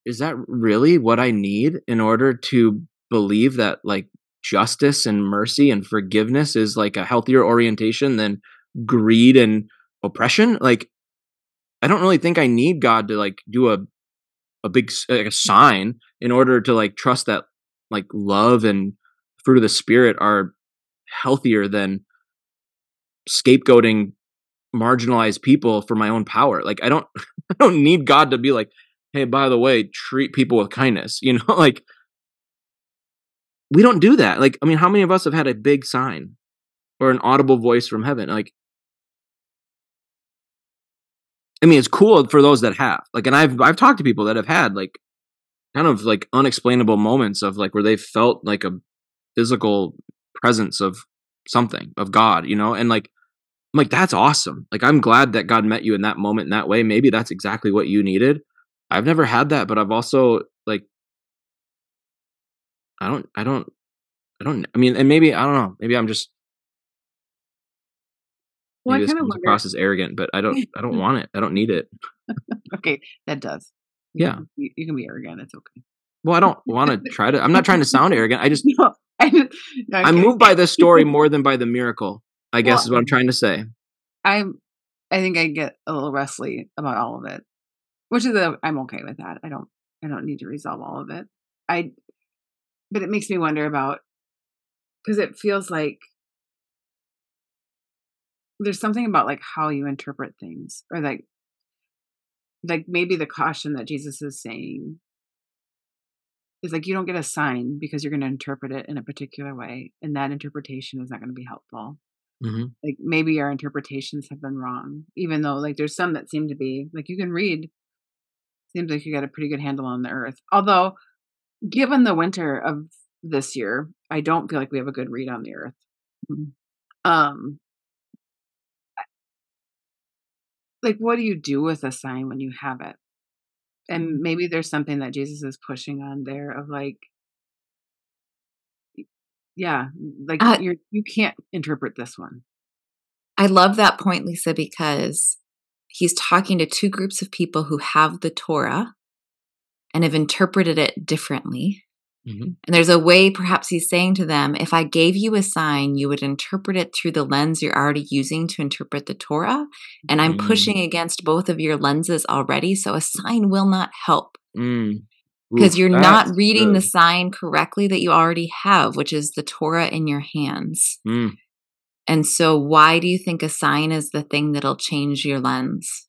is that really what I need in order to believe that like justice and mercy and forgiveness is like a healthier orientation than greed and oppression? Like, I don't really think I need God to like do a big like, a sign in order to like trust that like love and fruit of the spirit are healthier than scapegoating marginalized people for my own power. Like, I don't need God to be like, hey, by the way, treat people with kindness, you know? Like, we don't do that. Like, I mean, how many of us have had a big sign or an audible voice from heaven? Like, I mean, it's cool for those that have, like, and I've talked to people that have had like kind of like unexplainable moments of like where they felt like a physical presence of something, of God, you know? And like, I'm like, that's awesome. Like, I'm glad that God met you in that moment in that way. Maybe that's exactly what you needed. I've never had that, but I've also like, I mean, and maybe, I don't know, maybe I'm just, well, maybe I this across as arrogant, but I don't want it. I don't need it. Okay. That does. You can be arrogant. It's okay. Well, I don't want to try to. I'm not trying to sound arrogant. I just. I'm moved by this story more than by the miracle, I guess, is what I'm trying to say. I think I get a little wrestly about all of it, which is I'm okay with that. I don't need to resolve all of it. But it makes me wonder about, because it feels like there's something about like how you interpret things, or like maybe the caution that Jesus is saying is like, you don't get a sign because you're going to interpret it in a particular way, and that interpretation is not going to be helpful. Mm-hmm. Like maybe our interpretations have been wrong, even though like there's some that seem to be like, you can read, seems like you got a pretty good handle on the earth. Although given the winter of this year, I don't feel like we have a good read on the earth. Mm-hmm. Like, what do you do with a sign when you have it? And maybe there's something that Jesus is pushing on there of like, yeah, like you can't interpret this one. I love that point, Lisa, because he's talking to two groups of people who have the Torah and have interpreted it differently. Mm-hmm. And there's a way, perhaps he's saying to them, if I gave you a sign, you would interpret it through the lens you're already using to interpret the Torah. And I'm pushing against both of your lenses already. So a sign will not help because you're not reading the sign correctly that you already have, which is the Torah in your hands. Mm. And so why do you think a sign is the thing that'll change your lens?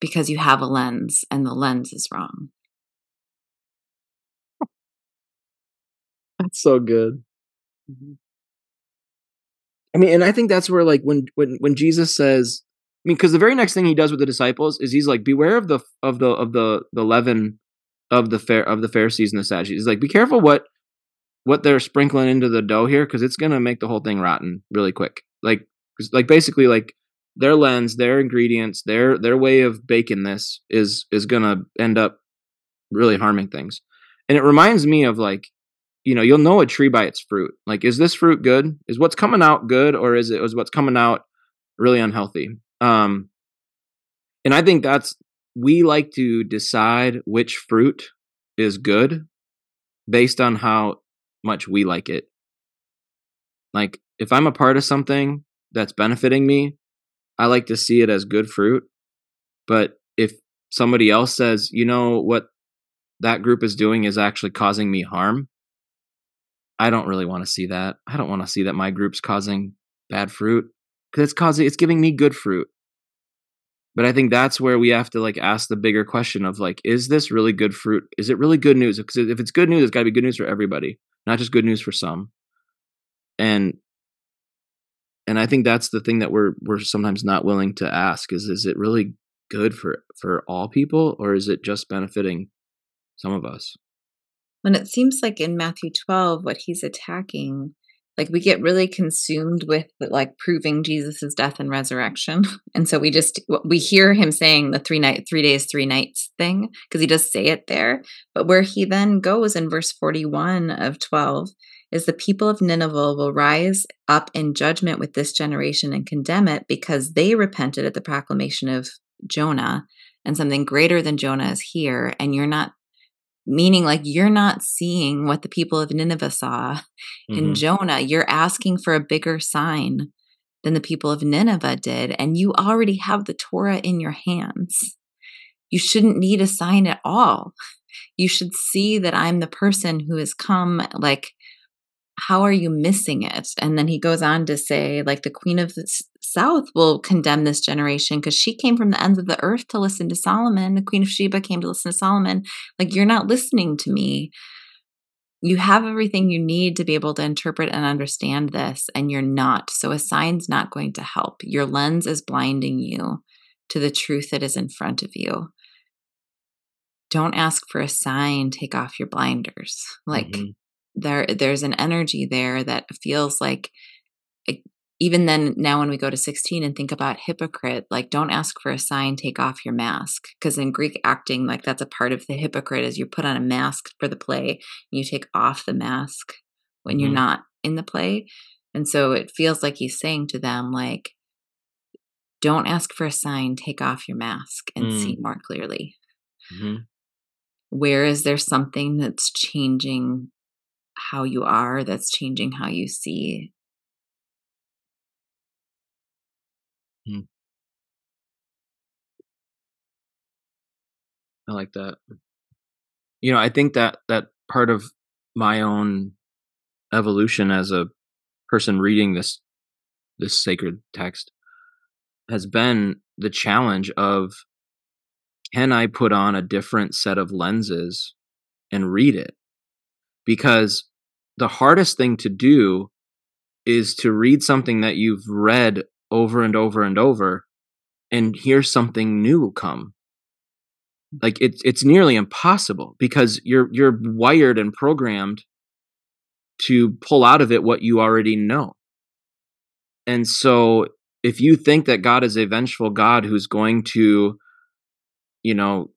Because you have a lens and the lens is wrong. That's so good. Mm-hmm. I mean, and I think that's where, like, when Jesus says, I mean, because the very next thing he does with the disciples is he's like, beware of the leaven of the Pharisees and the Sadducees. He's like, be careful what they're sprinkling into the dough here, because it's gonna make the whole thing rotten really quick. Like basically, like their lens, their ingredients, their way of baking this is gonna end up really harming things. And it reminds me of like, you know, you'll know a tree by its fruit. Like, is this fruit good? Is what's coming out good, or is what's coming out really unhealthy? And I think we like to decide which fruit is good based on how much we like it. Like, if I'm a part of something that's benefiting me, I like to see it as good fruit. But if somebody else says, you know, what that group is doing is actually causing me harm, I don't really want to see that. I don't want to see that my group's causing bad fruit, because it's giving me good fruit. But I think that's where we have to like ask the bigger question of like, is this really good fruit? Is it really good news? Because if it's good news, it's got to be good news for everybody, not just good news for some. And I think that's the thing that we're sometimes not willing to ask is it really good for all people, or is it just benefiting some of us? And it seems like in Matthew 12, what he's attacking, like we get really consumed with like proving Jesus's death and resurrection. And so we hear him saying the 3 days, 3 nights thing, because he does say it there. But where he then goes in verse 41 of 12 is the people of Nineveh will rise up in judgment with this generation and condemn it, because they repented at the proclamation of Jonah, and something greater than Jonah is here. And you're not. Meaning, like, you're not seeing what the people of Nineveh saw in mm-hmm. Jonah. You're asking for a bigger sign than the people of Nineveh did. And you already have the Torah in your hands. You shouldn't need a sign at all. You should see that I'm the person who has come. Like, how are you missing it? And then he goes on to say, like, the Queen of the South will condemn this generation, because she came from the ends of the earth to listen to Solomon. The Queen of Sheba came to listen to Solomon. Like, you're not listening to me. You have everything you need to be able to interpret and understand this, and you're not. So a sign's not going to help. Your lens is blinding you to the truth that is in front of you. Don't ask for a sign. Take off your blinders. Like, mm-hmm. there's an energy there that feels like, even then, now when we go to 16 and think about hypocrite, like, don't ask for a sign, take off your mask. Because in Greek acting, like, that's a part of the hypocrite, is you put on a mask for the play, and you take off the mask when you're not in the play. And so it feels like he's saying to them, like, don't ask for a sign, take off your mask and see more clearly. Mm-hmm. Where is there something that's changing how you are, that's changing how you see? I like that. You know, I think that part of my own evolution as a person reading this this sacred text, has been the challenge of, can I put on a different set of lenses and read it? Because the hardest thing to do is to read something that you've read over and over and over and hear something new come. Like it's nearly impossible, because you're wired and programmed to pull out of it what you already know. And so if you think that God is a vengeful God who's going to, you know,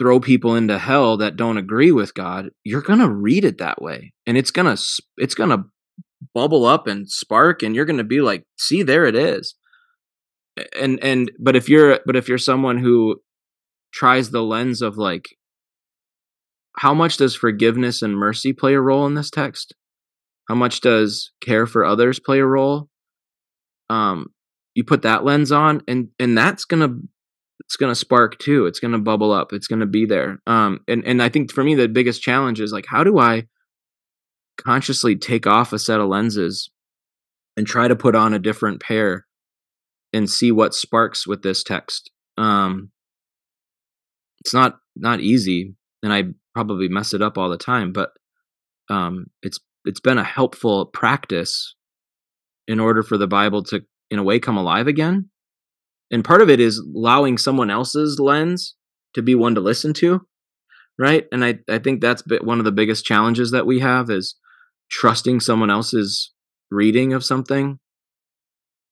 throw people into hell that don't agree with God, you're going to read it that way. And it's going to bubble up and spark, and you're going to be like, see, there it is. But if you're someone who tries the lens of like, how much does forgiveness and mercy play a role in this text? How much does care for others play a role? You put that lens on, and it's gonna spark too. It's gonna bubble up. It's gonna be there. And I think for me the biggest challenge is like, how do I consciously take off a set of lenses and try to put on a different pair and see what sparks with this text? It's not easy, and I probably mess it up all the time, but it's been a helpful practice in order for the Bible to, in a way, come alive again. And part of it is allowing someone else's lens to be one to listen to, right? And I think that's one of the biggest challenges that we have, is trusting someone else's reading of something,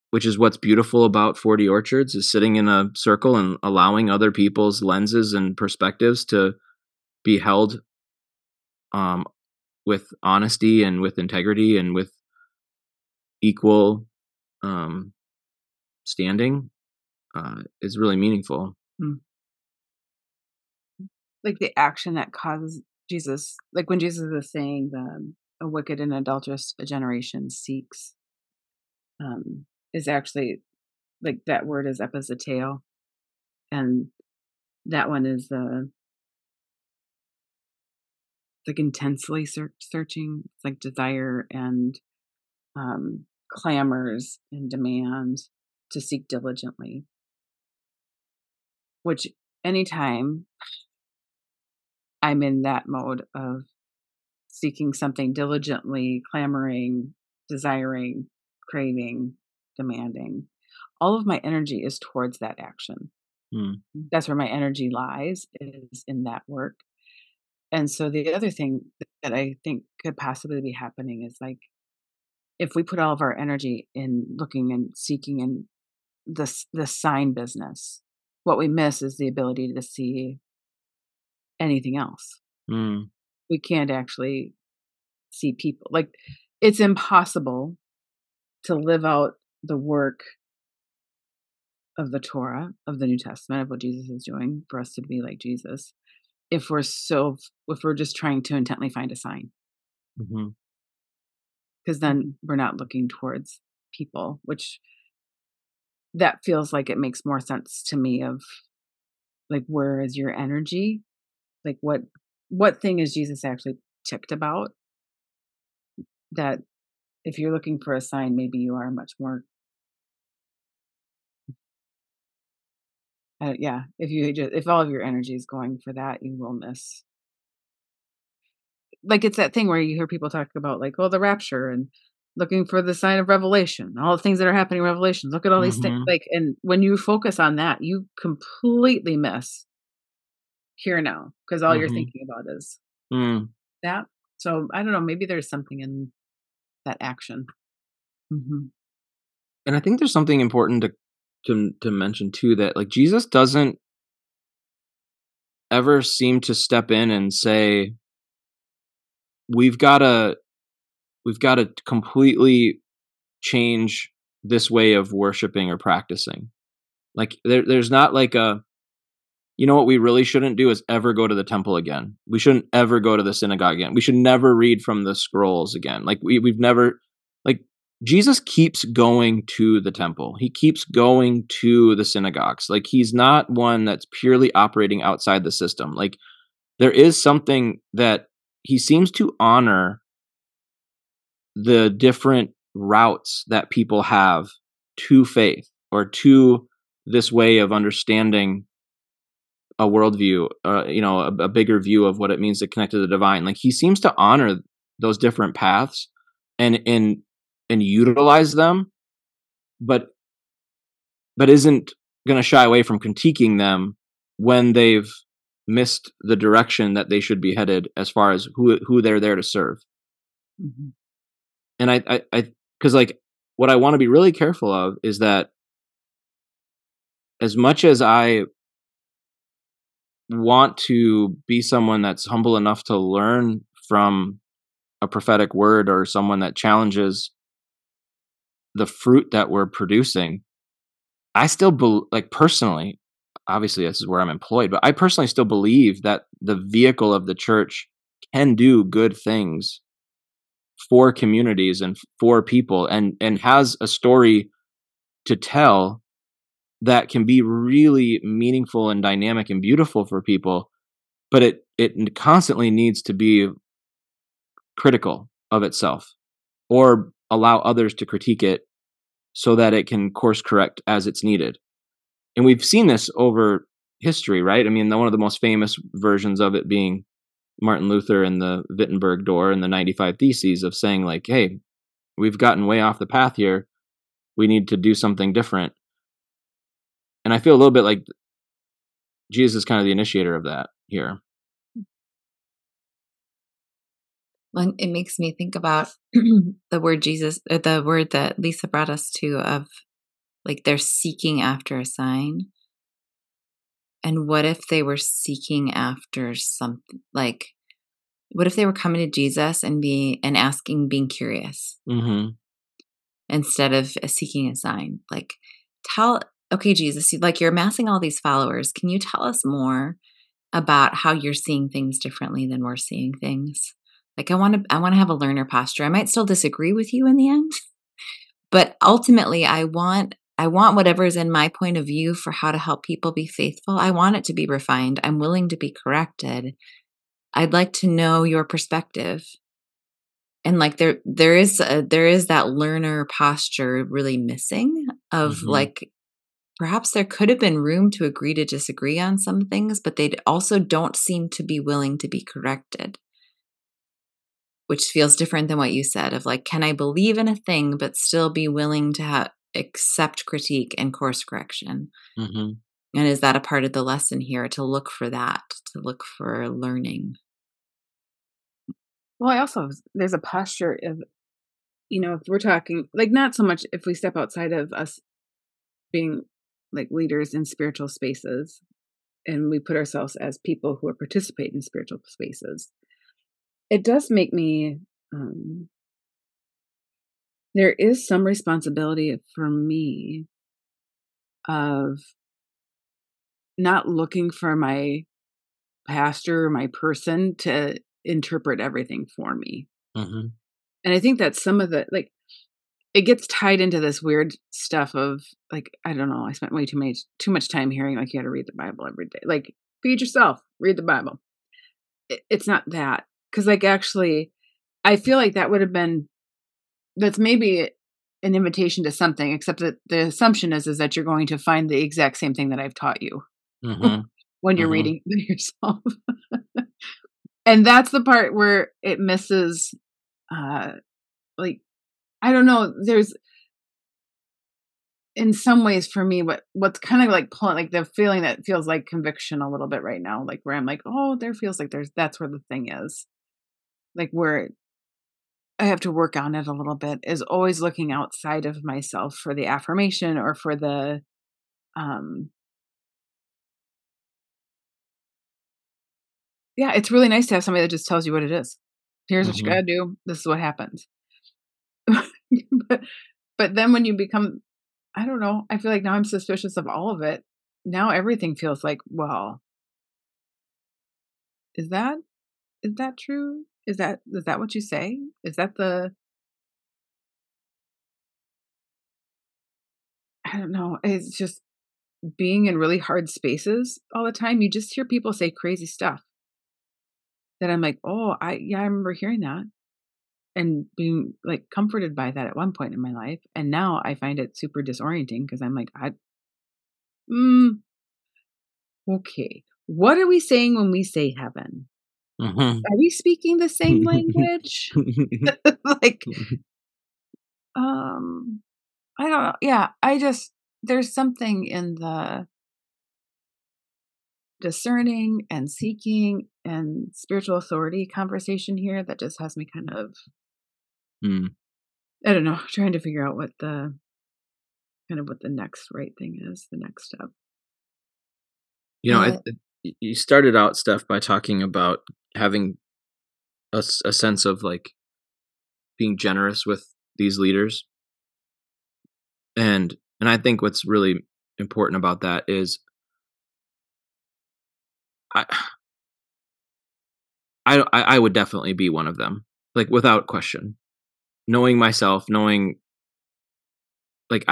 which is what's beautiful about 40 Orchards, is sitting in a circle and allowing other people's lenses and perspectives to be held with honesty and with integrity and with equal standing is really meaningful. Like the action that causes Jesus, like when Jesus is saying a wicked and adulterous generation seeks, is actually like that word is epizateo, and that one is like intensely searching, like desire and clamors and demand to seek diligently, which anytime I'm in that mode of seeking something diligently, clamoring, desiring, craving, demanding, all of my energy is towards that action. That's where my energy lies, is in that work. And so the other thing that I think could possibly be happening is, like, if we put all of our energy in looking and seeking in the sign business, what we miss is the ability to see anything else. We can't actually see people. Like, it's impossible to live out the work of the Torah, of the New Testament, of what Jesus is doing for us to be like Jesus, if we're just trying to intently find a sign. Because then we're not looking towards people, which that feels like it makes more sense to me, of like, where is your energy? Like, what thing is Jesus actually ticked about? That if you're looking for a sign, maybe you are much more. If all of your energy is going for that, you will miss. Like, it's that thing where you hear people talk about, like, the rapture and looking for the sign of Revelation, all the things that are happening in Revelation. Look at all these things. Like, and when you focus on that, you completely miss here now, because all you're thinking about is that. So I don't know, maybe there's something in that action. And I think there's something important to mention too, that like, Jesus doesn't ever seem to step in and say, we've got to completely change this way of worshiping or practicing. Like, there's not like a, you know what we really shouldn't do is ever go to the temple again. We shouldn't ever go to the synagogue again. We should never read from the scrolls again. Like, we've never, like, Jesus keeps going to the temple. He keeps going to the synagogues. Like, he's not one that's purely operating outside the system. Like, there is something that he seems to honor the different routes that people have to faith or to this way of understanding a worldview, a bigger view of what it means to connect to the divine. Like, he seems to honor those different paths and utilize them, but isn't going to shy away from critiquing them when they've missed the direction that they should be headed as far as who they're there to serve. Mm-hmm. And because like what I want to be really careful of is that as much as I want to be someone that's humble enough to learn from a prophetic word or someone that challenges the fruit that we're producing, I still personally, obviously this is where I'm employed, but I personally still believe that the vehicle of the church can do good things for communities and for people and has a story to tell that can be really meaningful and dynamic and beautiful for people, but it constantly needs to be critical of itself or allow others to critique it so that it can course correct as it's needed. And we've seen this over history, right? I mean, one of the most famous versions of it being Martin Luther and the Wittenberg door and the 95 Theses of saying like, hey, we've gotten way off the path here. We need to do something different. And I feel a little bit like Jesus is kind of the initiator of that here. Well, it makes me think about the word that Lisa brought us to of like they're seeking after a sign. And what if they were seeking after something? Like, what if they were coming to Jesus and asking, being curious, mm-hmm. instead of seeking a sign? Like, okay, Jesus, like you're amassing all these followers. Can you tell us more about how you're seeing things differently than we're seeing things? Like, I want to have a learner posture. I might still disagree with you in the end, but ultimately, I want whatever is in my point of view for how to help people be faithful. I want it to be refined. I'm willing to be corrected. I'd like to know your perspective. And like there is that learner posture really missing of mm-hmm. like perhaps there could have been room to agree to disagree on some things, but they also don't seem to be willing to be corrected, which feels different than what you said of like, can I believe in a thing but still be willing to accept critique and course correction? Mm-hmm. And is that a part of the lesson here to look for that, to look for learning? Well, there's a posture of, if we're talking like not so much if we step outside of us being like leaders in spiritual spaces and we put ourselves as people who are participating in spiritual spaces, it does make me there is some responsibility for me of not looking for my pastor, my person to interpret everything for me. Mm-hmm. And I think that some of the, like, it gets tied into this weird stuff of, like, I don't know, I spent way too much time hearing, like, you had to read the Bible every day. Like, feed yourself, read the Bible. It's not that. Because, like, actually, I feel like that would have been, that's maybe an invitation to something, except that the assumption is that you're going to find the exact same thing that I've taught you mm-hmm. when you're mm-hmm. reading yourself. And that's the part where it misses, I don't know, there's, in some ways for me, what's kind of like pulling, like the feeling that feels like conviction a little bit right now, like where I'm like, oh, there feels like that's where the thing is. Like where I have to work on it a little bit is always looking outside of myself for the affirmation or for the, yeah, it's really nice to have somebody that just tells you what it is. Here's mm-hmm. what you gotta do. This is what happens. but then when you become, I don't know, I feel like now I'm suspicious of all of it. Now everything feels like, well, is that true? Is that what you say? Is that the, I don't know. It's just being in really hard spaces all the time. You just hear people say crazy stuff that I'm like, oh, I remember hearing that. and being like comforted by that at one point in my life. And now I find it super disorienting because I'm like, okay, what are we saying when we say heaven? Uh-huh. Are we speaking the same language? Like, I don't know. Yeah, I just, there's something in the discerning and seeking and spiritual authority conversation here that just has me kind of, I don't know, trying to figure out what the kind of what the next right thing is, the next step. You know, you started out, Steph, by talking about having a sense of like being generous with these leaders. And I think what's really important about that is I would definitely be one of them, like without question, knowing myself, knowing like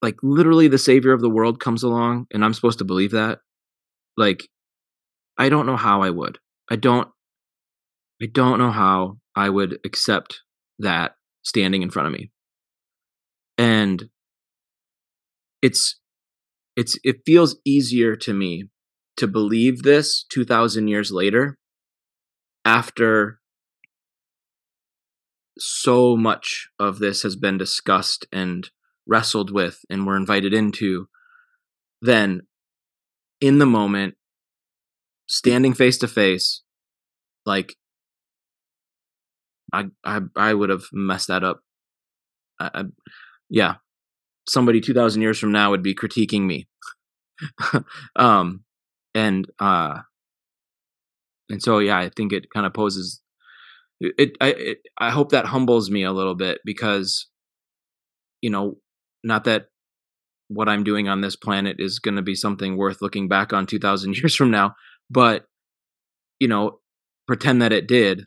like literally the savior of the world comes along and I'm supposed to believe that. Like, I don't know how I would. I don't know how I would accept that standing in front of me. And it feels easier to me to believe this 2,000 years later, after so much of this has been discussed and wrestled with and were invited into, then in the moment, standing face to face, like I would have messed that up. Yeah. Somebody 2,000 years from now would be critiquing me. And so, yeah, I think it kind of poses it. I hope that humbles me a little bit because, you know, not that what I'm doing on this planet is going to be something worth looking back on 2,000 years from now, but, you know, pretend that it did.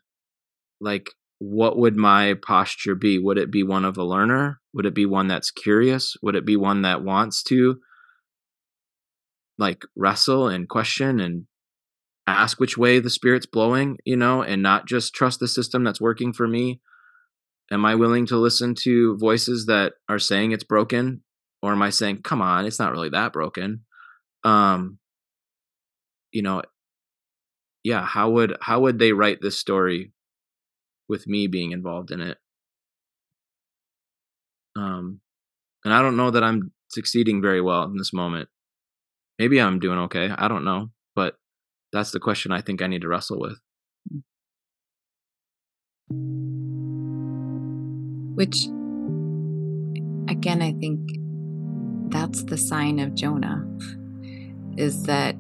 Like, what would my posture be? Would it be one of a learner? Would it be one that's curious? Would it be one that wants to like wrestle and question and ask which way the spirit's blowing, you know, and not just trust the system that's working for me? Am I willing to listen to voices that are saying it's broken? Or am I saying, come on, it's not really that broken? You know, yeah, how would they write this story with me being involved in it? And I don't know that I'm succeeding very well in this moment. Maybe I'm doing okay. I don't know. But that's the question I think I need to wrestle with. Which, again, I think that's the sign of Jonah, is that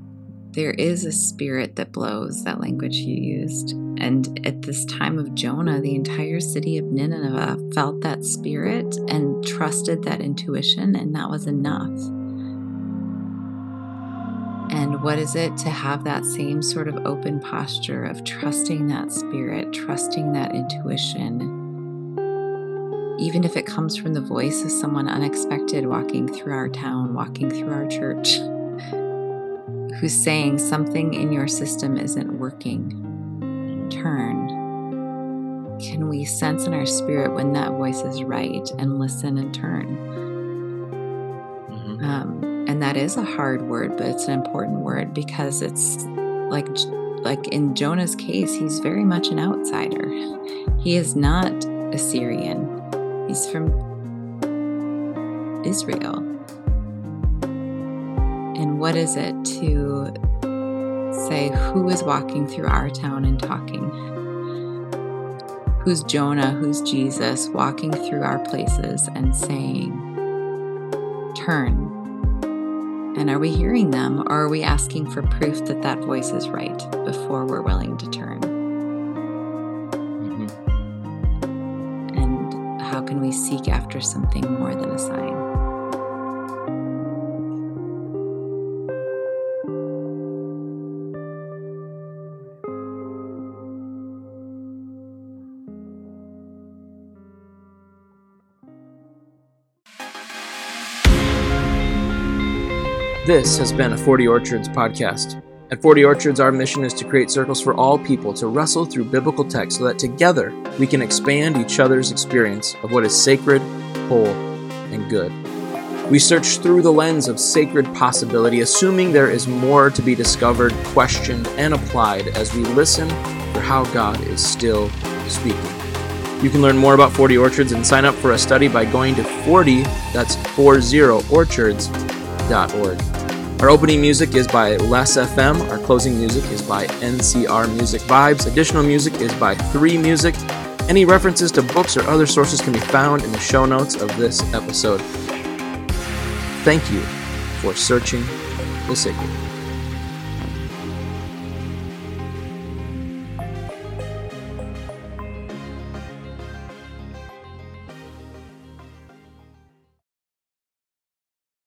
there is a spirit that blows, that language you used. And at this time of Jonah, the entire city of Nineveh felt that spirit and trusted that intuition, and that was enough. And what is it to have that same sort of open posture of trusting that spirit, trusting that intuition, even if it comes from the voice of someone unexpected walking through our town, walking through our church, who's saying something in your system isn't working? Turn. Can we sense in our spirit when that voice is right and listen and turn? Mm-hmm. And that is a hard word, but it's an important word because it's like in Jonah's case, he's very much an outsider. He is not Assyrian. He's from Israel. And what is it to say, who is walking through our town and talking? Who's Jonah? Who's Jesus walking through our places and saying, turn? And are we hearing them, or are we asking for proof that that voice is right before we're willing to turn? Mm-hmm. And how can we seek after something more than a sign? This has been a 40 Orchards podcast. At 40 Orchards, our mission is to create circles for all people to wrestle through biblical text so that together we can expand each other's experience of what is sacred, whole, and good. We search through the lens of sacred possibility, assuming there is more to be discovered, questioned, and applied as we listen for how God is still speaking. You can learn more about 40 Orchards and sign up for a study by going to 40, that's 40Orchards.org. Our opening music is by LesFM. Our closing music is by NCR Music Vibes. Additional music is by 3 Music. Any references to books or other sources can be found in the show notes of this episode. Thank you for searching the sacred.